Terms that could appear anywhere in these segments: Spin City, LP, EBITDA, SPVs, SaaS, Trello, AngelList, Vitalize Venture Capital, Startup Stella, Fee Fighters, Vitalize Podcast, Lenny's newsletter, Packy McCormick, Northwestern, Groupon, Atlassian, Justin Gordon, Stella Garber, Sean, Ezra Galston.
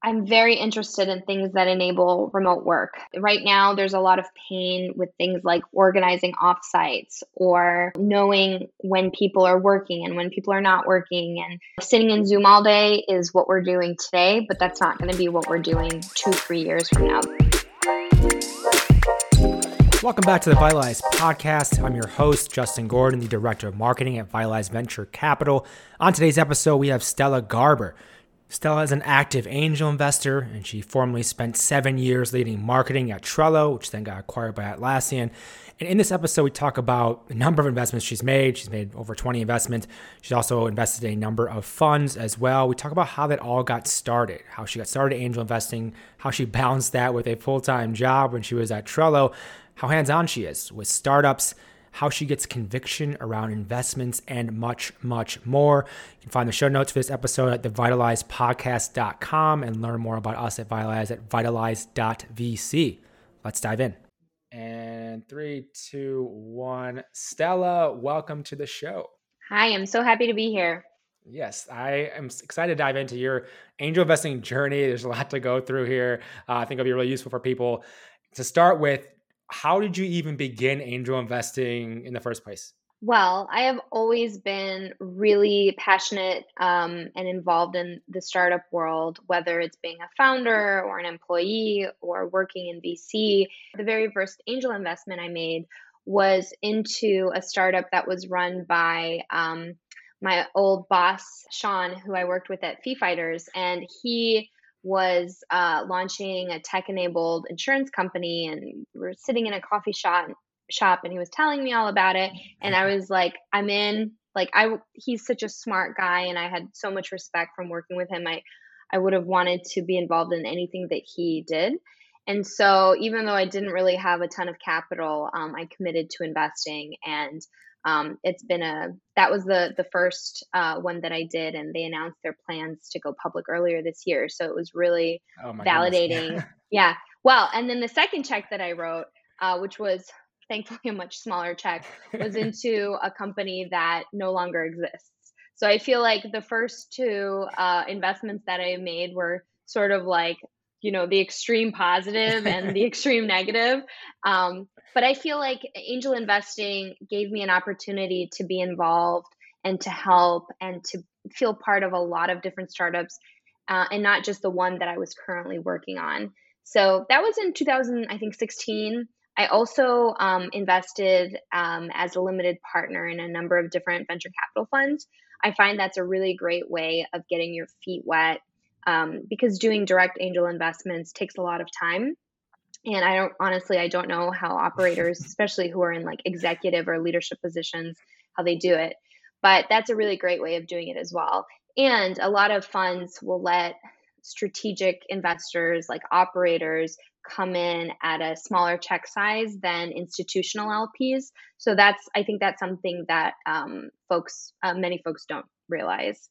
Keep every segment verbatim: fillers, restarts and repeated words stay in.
I'm very interested in things that enable remote work. Right now, there's a lot of pain with things like organizing offsites or knowing when people are working and when people are not working. And sitting in Zoom all day is what we're doing today, but that's not going to be what we're doing two, three years from now. Welcome back to the Vitalize Podcast. I'm your host, Justin Gordon, the Director of Marketing at Vitalize Venture Capital. On today's episode, we have Stella Garber. Stella is an active angel investor, and she formerly spent seven years leading marketing at Trello, which then got acquired by Atlassian. And in this episode, we talk about the number of investments she's made. She's made over twenty investments. She's also invested in a number of funds as well. We talk about how that all got started, how she got started angel investing, how she balanced that with a full-time job when she was at Trello, how hands-on she is with startups, how she gets conviction around investments, and much, much more. You can find the show notes for this episode at the vitalize podcast dot com and learn more about us at Vitalize at vitalize dot v c. Let's dive in. And three, two, one. Stella, welcome to the show. Hi, I'm so happy to be here. Yes, I am excited to dive into your angel investing journey. There's a lot to go through here. Uh, I think it'll be really useful for people. To start with, how did you even begin angel investing in the first place? Well, I have always been really passionate um, and involved in the startup world, whether it's being a founder or an employee or working in V C. The very first angel investment I made was into a startup that was run by um, my old boss, Sean, who I worked with at Fee Fighters. And he was uh, launching a tech-enabled insurance company, and we were sitting in a coffee shop, shop, and he was telling me all about it, and I was like, I'm in. Like, I, he's such a smart guy, and I had so much respect from working with him. I, I would have wanted to be involved in anything that he did, and so even though I didn't really have a ton of capital, um, I committed to investing, and um, it's been a that was the the first uh, one that I did, and they announced their plans to go public earlier this year. So it was really oh validating. Yeah. yeah. Well, and then the second check that I wrote, uh, which was thankfully a much smaller check, was into a company that no longer exists. So I feel like the first two uh, investments that I made were sort of like, you know, the extreme positive and the extreme negative. Um, but I feel like angel investing gave me an opportunity to be involved and to help and to feel part of a lot of different startups uh, and not just the one that I was currently working on. So that was in two thousand, I think, sixteen. I also um, invested um, as a limited partner in a number of different venture capital funds. I find that's a really great way of getting your feet wet. Um, because doing direct angel investments takes a lot of time. And I don't, honestly, I don't know how operators, especially who are in like executive or leadership positions, how they do it. But that's a really great way of doing it as well. And a lot of funds will let strategic investors, like operators, come in at a smaller check size than institutional L Ps. So that's, I think that's something that um, folks, uh, many folks don't realize.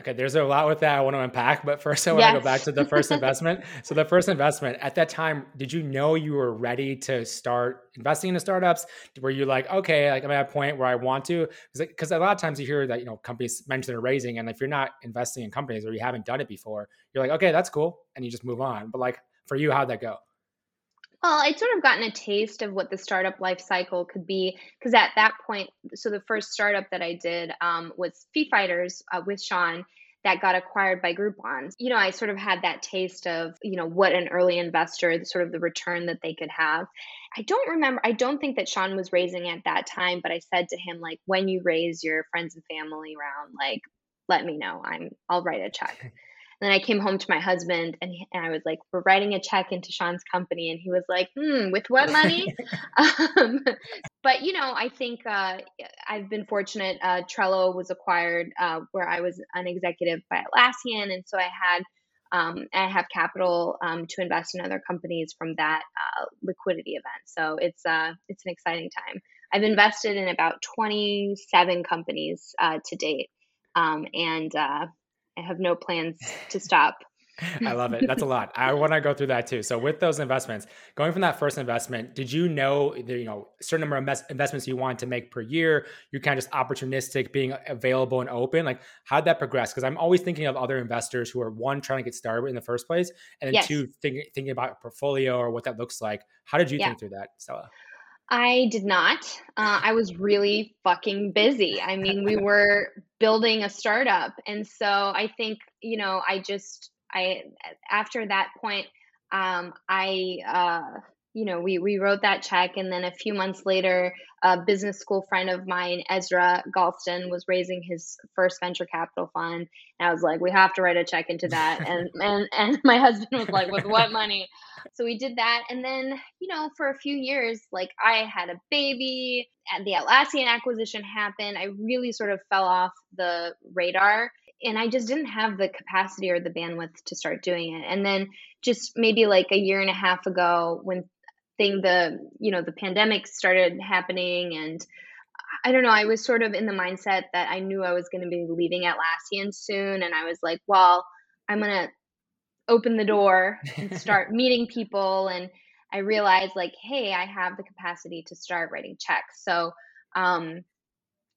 Okay, there's a lot with that I want to unpack, but first I want yes. to go back to the first investment. So the first investment, at that time, did you know you were ready to start investing in startups? Were you like, okay, like I'm at a point where I want to? Because a lot of times you hear that, you know, companies mention they're raising, and if you're not investing in companies or you haven't done it before, you're like, okay, that's cool, and you just move on. But like for you, how'd that go? Well, I'd sort of gotten a taste of what the startup life cycle could be, because at that point, so the first startup that I did um, was Fee Fighters uh, with Sean that got acquired by Groupon. You know, I sort of had that taste of, you know, what an early investor, sort of the return that they could have. I don't remember, I don't think that Sean was raising at that time, but I said to him, like, when you raise your friends and family round, like, let me know, I'm, I'll write a check. And then I came home to my husband and, he, and I was like, we're writing a check into Sean's company. And he was like, hmm, with what money? um, but, you know, I think uh, I've been fortunate. Uh, Trello was acquired uh, where I was an executive by Atlassian. And so I had um, I have capital um, to invest in other companies from that uh, liquidity event. So it's uh, it's an exciting time. I've invested in about twenty-seven companies uh, to date. Um, and uh I have no plans to stop. I love it. That's a lot. I want to go through that too. So with those investments, going from that first investment, did you know that, you know, a certain number of mes- investments you wanted to make per year? You're kind of just opportunistic, being available and open. Like, how'd that progress? Because I'm always thinking of other investors who are, one, trying to get started in the first place, and then yes. two, think, thinking about a portfolio or what that looks like. How did you yeah. think through that, Stella? I did not. Uh, I was really fucking busy. I mean, we were building a startup. And so I think, you know, I just, I, after that point, um, I, uh, you know, we, we wrote that check. And then a few months later, a business school friend of mine, Ezra Galston, was raising his first venture capital fund. And I was like, we have to write a check into that. And, and, and my husband was like, with what money? So we did that. And then, you know, for a few years, like, I had a baby and the Atlassian acquisition happened. I really sort of fell off the radar. And I just didn't have the capacity or the bandwidth to start doing it. And then just maybe like a year and a half ago, when thing the, you know, the pandemic started happening, and I don't know, I was sort of in the mindset that I knew I was going to be leaving Atlassian soon. And I was like, well, I'm going to open the door and start meeting people. And I realized, like, hey, I have the capacity to start writing checks. So, um,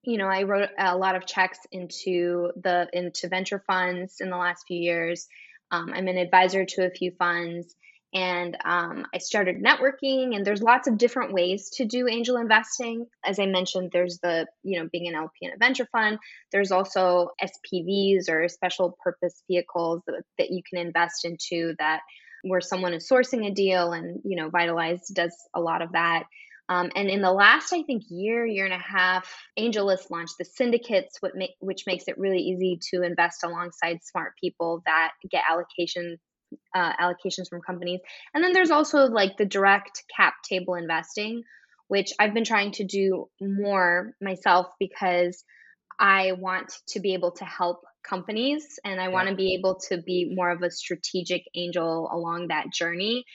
you know, I wrote a lot of checks into the into venture funds in the last few years. Um, I'm an advisor to a few funds, and um, I started networking. And there's lots of different ways to do angel investing. As I mentioned, there's the, you know, being an L P in a venture fund. There's also S P Vs, or special purpose vehicles, that, that you can invest into, that where someone is sourcing a deal, and, you know, Vitalize does a lot of that. Um, and in the last, I think, year, year and a half, AngelList launched the syndicates, which, make, which makes it really easy to invest alongside smart people that get allocation, uh, allocations from companies. And then there's also like the direct cap table investing, which I've been trying to do more myself, because I want to be able to help companies, and I want to be able to be more of a strategic angel along that journey.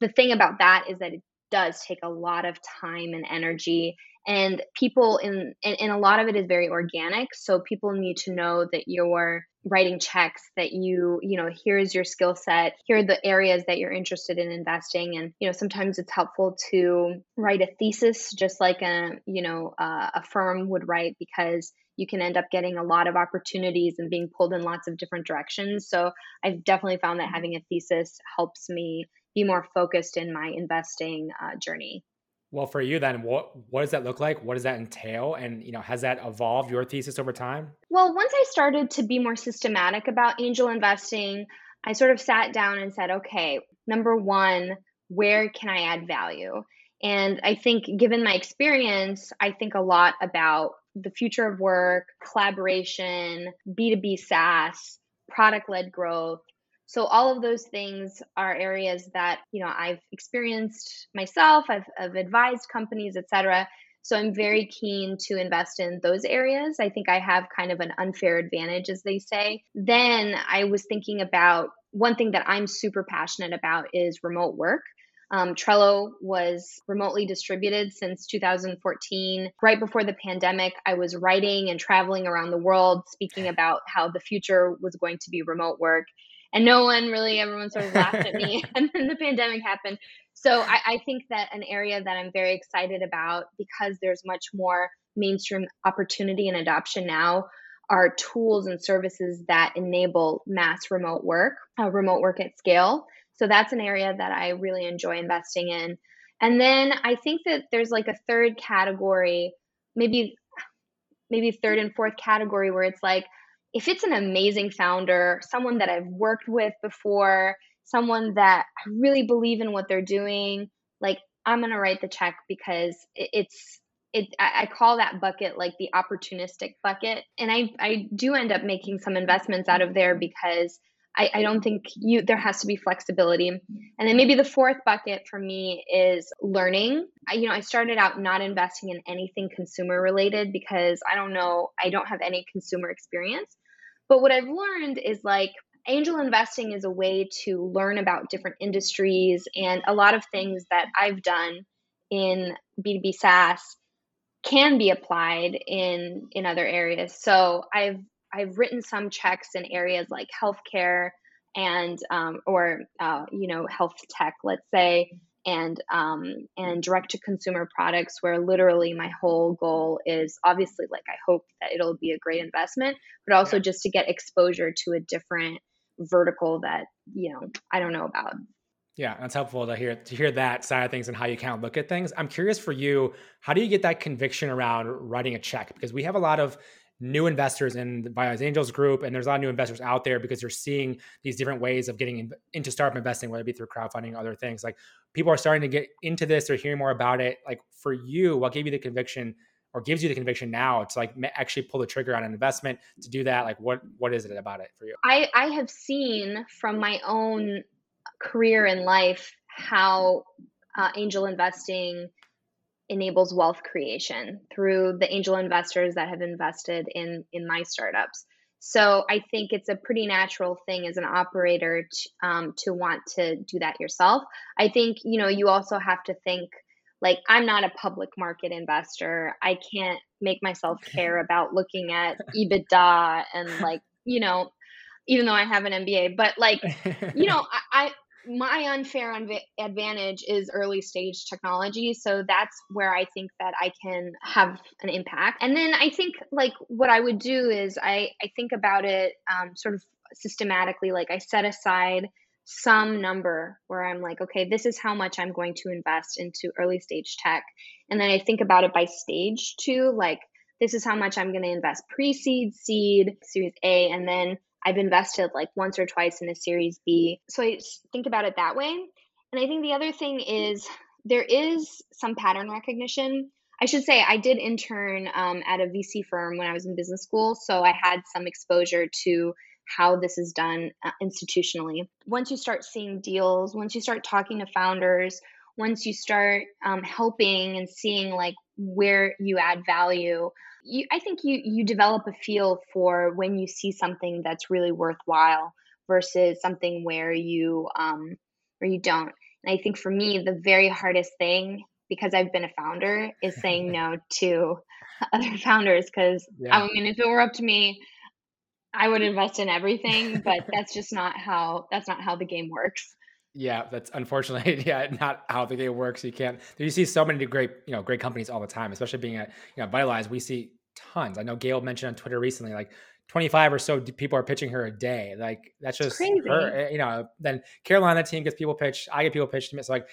The thing about that is that it does take a lot of time and energy, and people in, and, and a lot of it is very organic. So people need to know that you're writing checks, that you, you know, here's your skill set, here are the areas that you're interested in investing. And, you know, sometimes it's helpful to write a thesis, just like a, you know, uh, a firm would write, because you can end up getting a lot of opportunities and being pulled in lots of different directions. So I've definitely found that having a thesis helps me be more focused in my investing uh, journey. Well, for you then, what what does that look like? What does that entail? And, you know, has that evolved your thesis over time? Well, once I started to be more systematic about angel investing, I sort of sat down and said, okay, number one, where can I add value? And I think, given my experience, I think a lot about the future of work, collaboration, B two B SaaS, product-led growth. So all of those things are areas that, you know, I've experienced myself, I've, I've advised companies, et cetera. So I'm very keen to invest in those areas. I think I have kind of an unfair advantage, as they say. Then I was thinking about one thing that I'm super passionate about is remote work. Um, Trello was remotely distributed since two thousand fourteen. Right before the pandemic, I was writing and traveling around the world, speaking about how the future was going to be remote work. And no one really, everyone sort of laughed at me. And then the pandemic happened. So I, I think that an area that I'm very excited about, because there's much more mainstream opportunity and adoption now, are tools and services that enable mass remote work, uh, remote work at scale. So that's an area that I really enjoy investing in. And then I think that there's like a third category, maybe maybe third and fourth category, where it's like, if it's an amazing founder, someone that I've worked with before, someone that I really believe in what they're doing, like, I'm going to write the check, because it's, it, I call that bucket like the opportunistic bucket. And I, I do end up making some investments out of there, because I, I don't think you, there has to be flexibility. And then maybe the fourth bucket for me is learning. I, you know, I started out not investing in anything consumer related, because I don't know, I don't have any consumer experience. But what I've learned is, like, angel investing is a way to learn about different industries, and a lot of things that I've done in B two B SaaS can be applied in, in other areas. So I've I've written some checks in areas like healthcare, and um, or uh, you know, health tech, let's say, and um, and direct to consumer products, where literally my whole goal is obviously, like, I hope that it'll be a great investment, but also yeah. just to get exposure to a different vertical that, you know, I don't know about. Yeah, that's helpful to hear to hear that side of things and how you kind of look at things. I'm curious for you, how do you get that conviction around writing a check? Because we have a lot of new investors in the Vitalize Angels group, and there's a lot of new investors out there because they're seeing these different ways of getting in, into startup investing, whether it be through crowdfunding or other things. Like, people are starting to get into this, they're hearing more about it. Like, for you, what gave you the conviction or gives you the conviction now to, like, actually pull the trigger on an investment to do that? Like, what what is it about it for you? I, I have seen from my own career in life how uh, angel investing enables wealth creation through the angel investors that have invested in in my startups. So I think it's a pretty natural thing as an operator to, um, to want to do that yourself. I think, you know, you also have to think, like, I'm not a public market investor. I can't make myself care about looking at EBITDA and, like, you know, even though I have an M B A, but, like, you know, I, I my unfair unv- advantage is early stage technology. So that's where I think that I can have an impact. And then I think, like, what I would do is I, I think about it um, sort of systematically. Like, I set aside some number where I'm like, okay, this is how much I'm going to invest into early stage tech. And then I think about it by stage too. Like, this is how much I'm going to invest pre-seed, seed, series A, and then I've invested, like, once or twice in a series B. So I think about it that way. And I think the other thing is there is some pattern recognition. I should say I did intern um, at a V C firm when I was in business school. So I had some exposure to how this is done uh, institutionally. Once you start seeing deals, once you start talking to founders, once you start um, helping and seeing, like, where you add value, you, I think you you develop a feel for when you see something that's really worthwhile versus something where you um where you don't. And I think for me, the very hardest thing, because I've been a founder, is saying no to other founders. Because yeah. I mean, if it were up to me, I would invest in everything, but that's just not how that's not how the game works. Yeah, that's unfortunately, yeah, not how the game works. You can't, you see so many great, you know, great companies all the time, especially being at, you know, Vitalize, we see tons. I know Gail mentioned on Twitter recently, like twenty-five or so people are pitching her a day. Like, that's just crazy. Her, you know, then Carolina team gets people pitched. I get people pitched to me. So, like,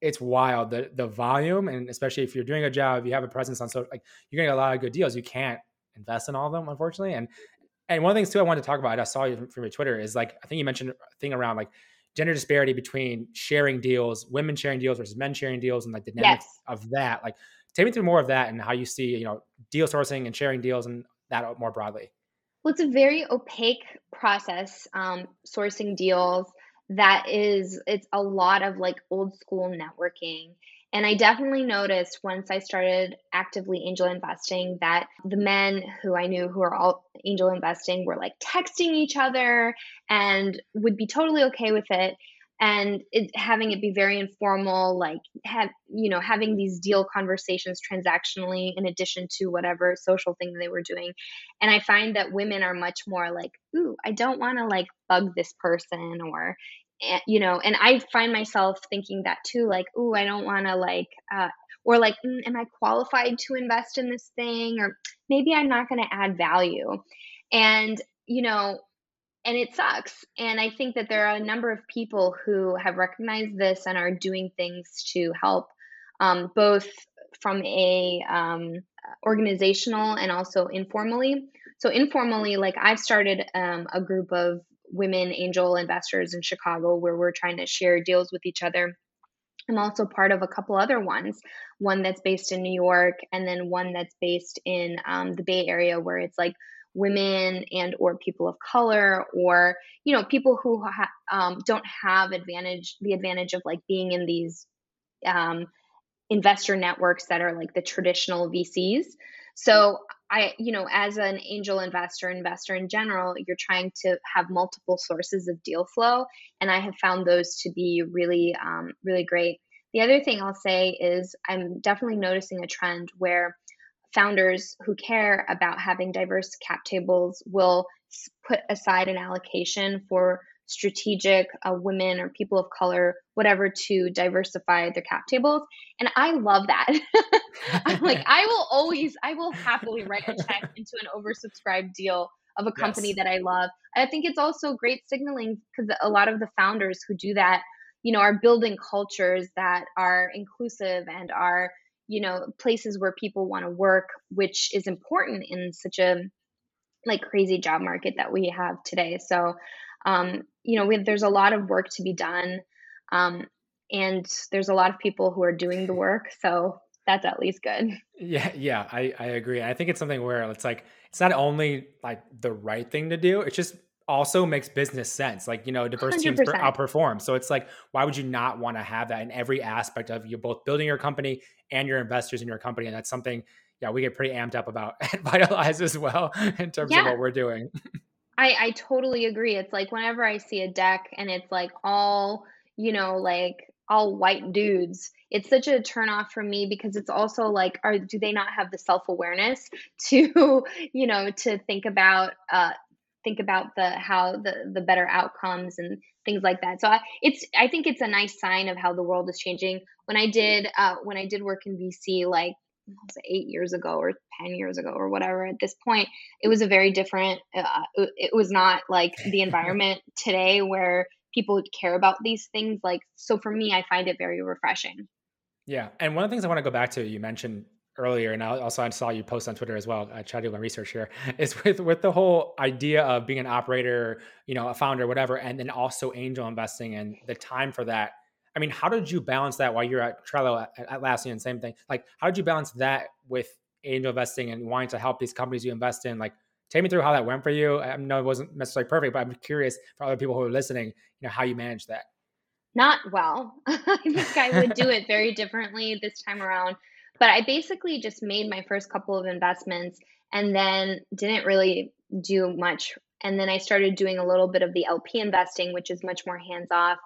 it's wild, the the volume. And especially if you're doing a job, if you have a presence on social, like, you're going to get a lot of good deals. You can't invest in all of them, unfortunately. And, and one of the things too, I wanted to talk about, I saw you from your Twitter, is, like, I think you mentioned a thing around, like, gender disparity between sharing deals, women sharing deals versus men sharing deals, and, like, the dynamics yes. of that. Like, take me through more of that and how you see, you know, deal sourcing and sharing deals and that more broadly. Well, it's a very opaque process, um, sourcing deals. That is, it's a lot of, like, old school networking. And I definitely noticed once I started actively angel investing that the men who I knew who are all angel investing were, like, texting each other and would be totally okay with it. And it, having it be very informal, like, have, you know, having these deal conversations transactionally in addition to whatever social thing they were doing. And I find that women are much more like, ooh, I don't want to, like, bug this person, or, you know, and I find myself thinking that too, like, ooh, I don't want to, like, uh, or like, mm, am I qualified to invest in this thing? Or maybe I'm not going to add value. And, you know, and it sucks. And I think that there are a number of people who have recognized this and are doing things to help, um, both from a um, organizational and also informally. So informally, like, I've started um, a group of women angel investors in Chicago where we're trying to share deals with each other. I'm also part of a couple other ones, one that's based in New York, and then one that's based in um, the Bay Area, where it's like women and or people of color, or, you know, people who ha- um, don't have advantage, the advantage of, like, being in these um, investor networks that are, like, the traditional V Cs. So I, you know, as an angel investor, investor in general, you're trying to have multiple sources of deal flow. And I have found those to be really, um, really great. The other thing I'll say is I'm definitely noticing a trend where founders who care about having diverse cap tables will put aside an allocation for strategic, uh, women or people of color, whatever, to diversify their cap tables. And I love that. I'm like, I will always, I will happily write a check into an oversubscribed deal of a company yes. that I love. I think it's also great signaling, because a lot of the founders who do that, you know, are building cultures that are inclusive and are, you know, places where people want to work, which is important in such a like crazy job market that we have today. So, um, you know, we, there's a lot of work to be done. Um, and there's a lot of people who are doing the work. So that's at least good. Yeah. Yeah. I, I agree. I think it's something where it's like, it's not only like the right thing to do, it's just also makes business sense. Like, you know, diverse one hundred percent teams outperform. So it's like, why would you not want to have that in every aspect of you, both building your company and your investors in your company? And that's something, yeah, we get pretty amped up about at Vitalize as well in terms yeah. of what we're doing. I, I totally agree. It's like whenever I see a deck and it's like all, you know, like all white dudes, it's such a turnoff for me, because it's also like, are, do they not have the self-awareness to, you know, to think about, uh, think about the how the the better outcomes and things like that. So I, it's I think it's a nice sign of how the world is changing. When I did uh, when I did work in V C, like it was eight years ago or ten years ago or whatever, at this point, it was a very different. Uh, it was not like the environment today where people care about these things. Like so, for me, I find it very refreshing. Yeah, and one of the things I want to go back to, you mentioned earlier, and also I saw you post on Twitter as well. I try to do my research here. Is with with the whole idea of being an operator, you know, a founder, whatever, and then also angel investing and the time for that. I mean, how did you balance that while you're at Trello, at Atlassian, same thing? Like, how did you balance that with angel investing and wanting to help these companies you invest in? Like, take me through how that went for you. I know it wasn't necessarily perfect, but I'm curious for other people who are listening, you know, how you managed that. Not well. I think I would do it very differently this time around. But I basically just made my first couple of investments and then didn't really do much. And then I started doing a little bit of the L P investing, which is much more hands-off.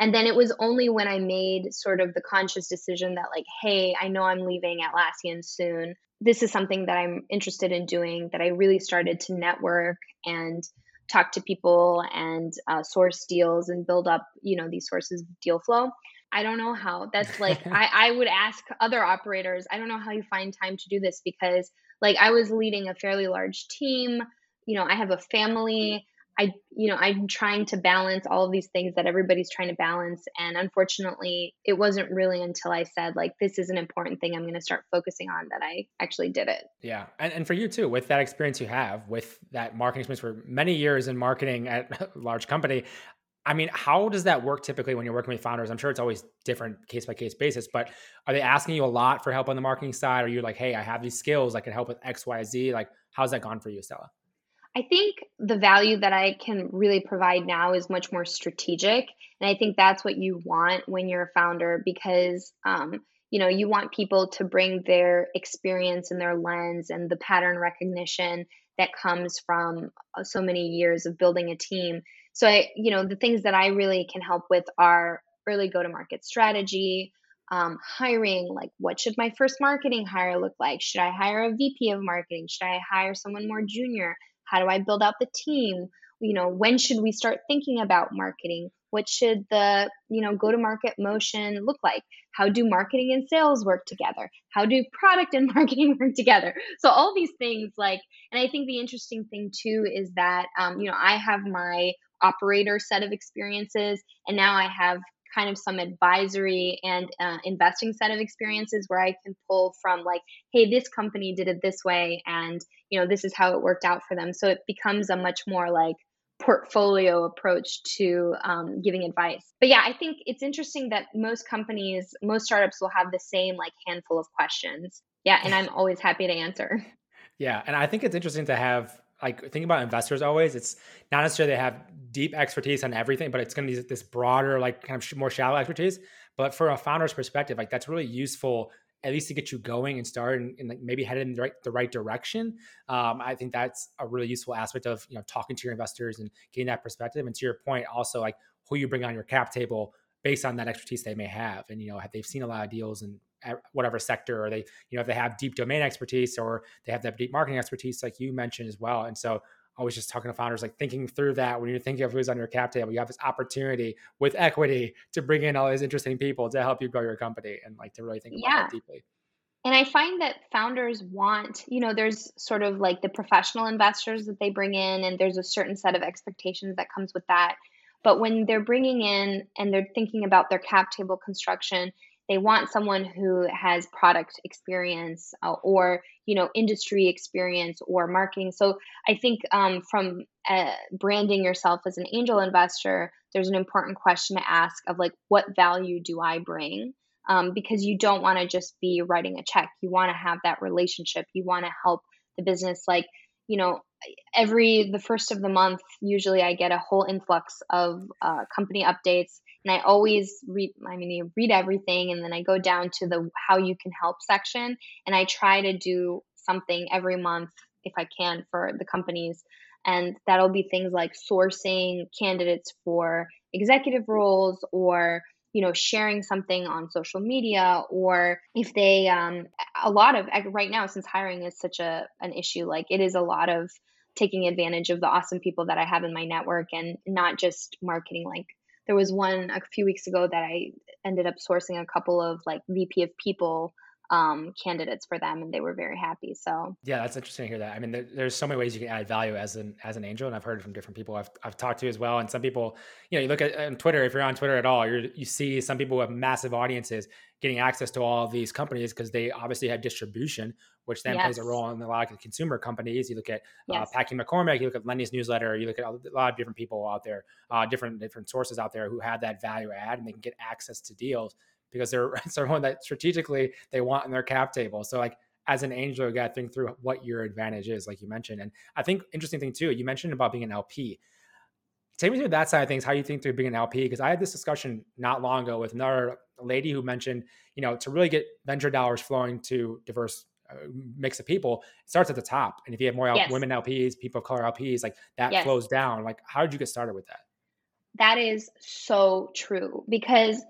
And then it was only when I made sort of the conscious decision that like, hey, I know I'm leaving Atlassian soon. This is something that I'm interested in doing, that I really started to network and talk to people and uh, source deals and build up, you know, these sources of deal flow. I don't know how. That's like, I, I would ask other operators, I don't know how you find time to do this, because like I was leading a fairly large team. You know, I have a family. I, you know, I'm trying to balance all of these things that everybody's trying to balance. And unfortunately, it wasn't really until I said like, this is an important thing I'm going to start focusing on, that I actually did it. Yeah. And and for you too, with that experience you have with that marketing experience for many years in marketing at a large company, I mean, how does that work typically when you're working with founders? I'm sure it's always different case by case basis, but are they asking you a lot for help on the marketing side? Are you like, hey, I have these skills, I can help with X, Y, Z. Like, how's that gone for you, Stella? I think the value that I can really provide now is much more strategic. And I think that's what you want when you're a founder, because, um, you know, you want people to bring their experience and their lens and the pattern recognition that comes from so many years of building a team. So, I, you know, the things that I really can help with are early go-to-market strategy, um, hiring, like what should my first marketing hire look like? Should I hire a V P of marketing? Should I hire someone more junior? How do I build out the team? You know, when should we start thinking about marketing? What should the, you know, go-to-market motion look like? How do marketing and sales work together? How do product and marketing work together? So all these things, like, and I think the interesting thing too is that, um, you know, I have my operator set of experiences, and now I have kind of some advisory and uh, investing set of experiences where I can pull from like, hey, this company did it this way, and you know, this is how it worked out for them. So it becomes a much more like portfolio approach to um, giving advice. But yeah, I think it's interesting that most companies, most startups will have the same like handful of questions. Yeah, and I'm always happy to answer. Yeah, and I think it's interesting to have, like thinking about investors always, it's not necessarily they have deep expertise on everything, but it's going to be this broader, like kind of more shallow expertise. But from a founder's perspective, like that's really useful, at least to get you going and started and, and like maybe headed in the right, the right direction. Um, I think that's a really useful aspect of, you know, talking to your investors and getting that perspective. And to your point, also like who you bring on your cap table based on that expertise they may have. And, you know, they've seen a lot of deals and whatever sector, or they, you know, if they have deep domain expertise or they have that deep marketing expertise, like you mentioned as well. And so always just talking to founders, like thinking through that when you're thinking of who's on your cap table, you have this opportunity with equity to bring in all these interesting people to help you grow your company and like to really think about yeah. that deeply. And I find that founders want, you know, there's sort of like the professional investors that they bring in, and there's a certain set of expectations that comes with that. But when they're bringing in and they're thinking about their cap table construction, they want someone who has product experience uh, or, you know, industry experience or marketing. So I think um, from uh, branding yourself as an angel investor, there's an important question to ask of like, what value do I bring? Um, because you don't want to just be writing a check. You want to have that relationship. You want to help the business. Like, you know, every, the first of the month, usually I get a whole influx of uh, company updates. And I always read, I mean, you read everything, and then I go down to the how you can help section. And I try to do something every month if I can for the companies. And that'll be things like sourcing candidates for executive roles, or you know, sharing something on social media, or if they, um, a lot of right now, since hiring is such a, an issue, like it is a lot of taking advantage of the awesome people that I have in my network and not just marketing. Like there was one a few weeks ago that I ended up sourcing a couple of like V P of people um, candidates for them, and they were very happy. So yeah, that's interesting to hear that. I mean, there, there's so many ways you can add value as an, as an angel. And I've heard from different people I've, I've talked to as well. And some people, you know, you look at on Twitter, if you're on Twitter at all, you're, you see some people with massive audiences getting access to all of these companies because they obviously have distribution, which then yes. plays a role in a lot of consumer companies. You look at yes. uh, Packy McCormick, you look at Lenny's newsletter, you look at a lot of different people out there, uh, different, different sources out there who have that value add, and they can get access to deals because they're someone that strategically they want in their cap table. So like as an angel, you got to think through what your advantage is, like you mentioned. And I think interesting thing too, you mentioned about being an L P. Take me through that side of things, how you think through being an L P, because I had this discussion not long ago with another lady who mentioned, you know, to really get venture dollars flowing to diverse mix of people, it starts at the top. And if you have more yes. women L Ps, people of color L Ps, like that yes. flows down. Like, how did you get started with that? That is so true, because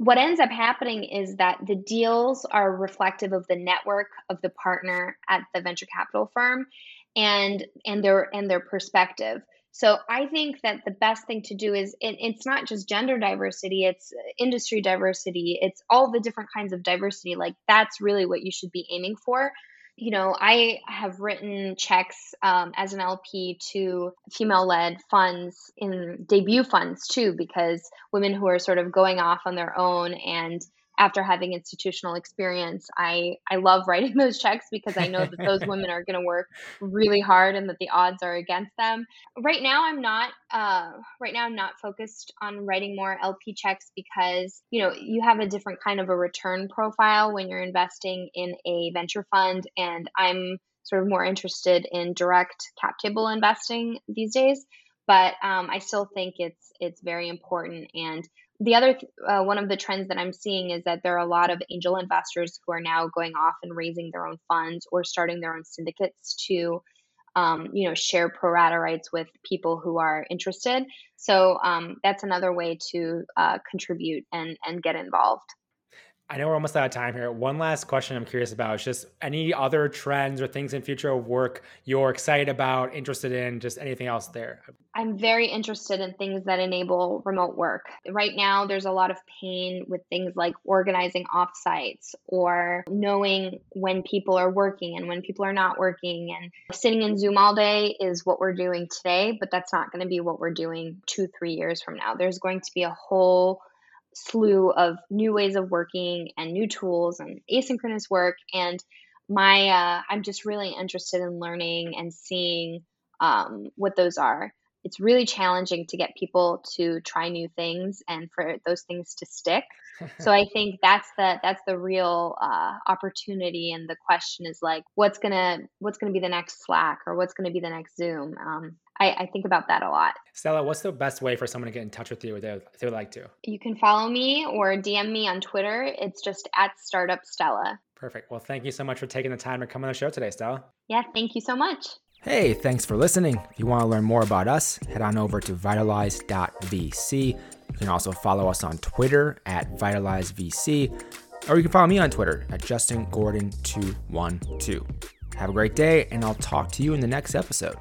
what ends up happening is that the deals are reflective of the network of the partner at the venture capital firm and and their and their perspective. So I think that the best thing to do is it, it's not just gender diversity, it's industry diversity, it's all the different kinds of diversity. Like that's really what you should be aiming for. You know, I have written checks um, as an L P to female-led funds, in debut funds too, because women who are sort of going off on their own and after having institutional experience, I, I love writing those checks because I know that those women are going to work really hard and that the odds are against them. Right now, I'm not uh, right now I'm not focused on writing more L P checks because, you know, you have a different kind of a return profile when you're investing in a venture fund. And I'm sort of more interested in direct cap table investing these days. But um, I still think it's it's very important. And the other uh, one of the trends that I'm seeing is that there are a lot of angel investors who are now going off and raising their own funds or starting their own syndicates to, um, you know, share pro rata rights with people who are interested. So um, that's another way to uh, contribute and and get involved. I know we're almost out of time here. One last question I'm curious about is just any other trends or things in future of work you're excited about, interested in, just anything else there? I'm very interested in things that enable remote work. Right now, there's a lot of pain with things like organizing offsites or knowing when people are working and when people are not working. And sitting in Zoom all day is what we're doing today, but that's not going to be what we're doing two, three years from now. There's going to be a whole slew of new ways of working and new tools and asynchronous work. And my, uh, I'm just really interested in learning and seeing um, what those are. It's really challenging to get people to try new things and for those things to stick. So I think that's the, that's the real uh, opportunity. And the question is like, what's gonna, what's gonna be the next Slack or what's gonna be the next Zoom? Um, I, I think about that a lot. Stella, what's the best way for someone to get in touch with you if they, if they would like to? You can follow me or D M me on Twitter. It's just at Startup Stella. Perfect. Well, thank you so much for taking the time to come on the show today, Stella. Yeah, thank you so much. Hey, thanks for listening. If you want to learn more about us, head on over to vitalize dot v c. You can also follow us on Twitter at vitalize v c, or you can follow me on Twitter at Justin Gordon two one two. Have a great day, and I'll talk to you in the next episode.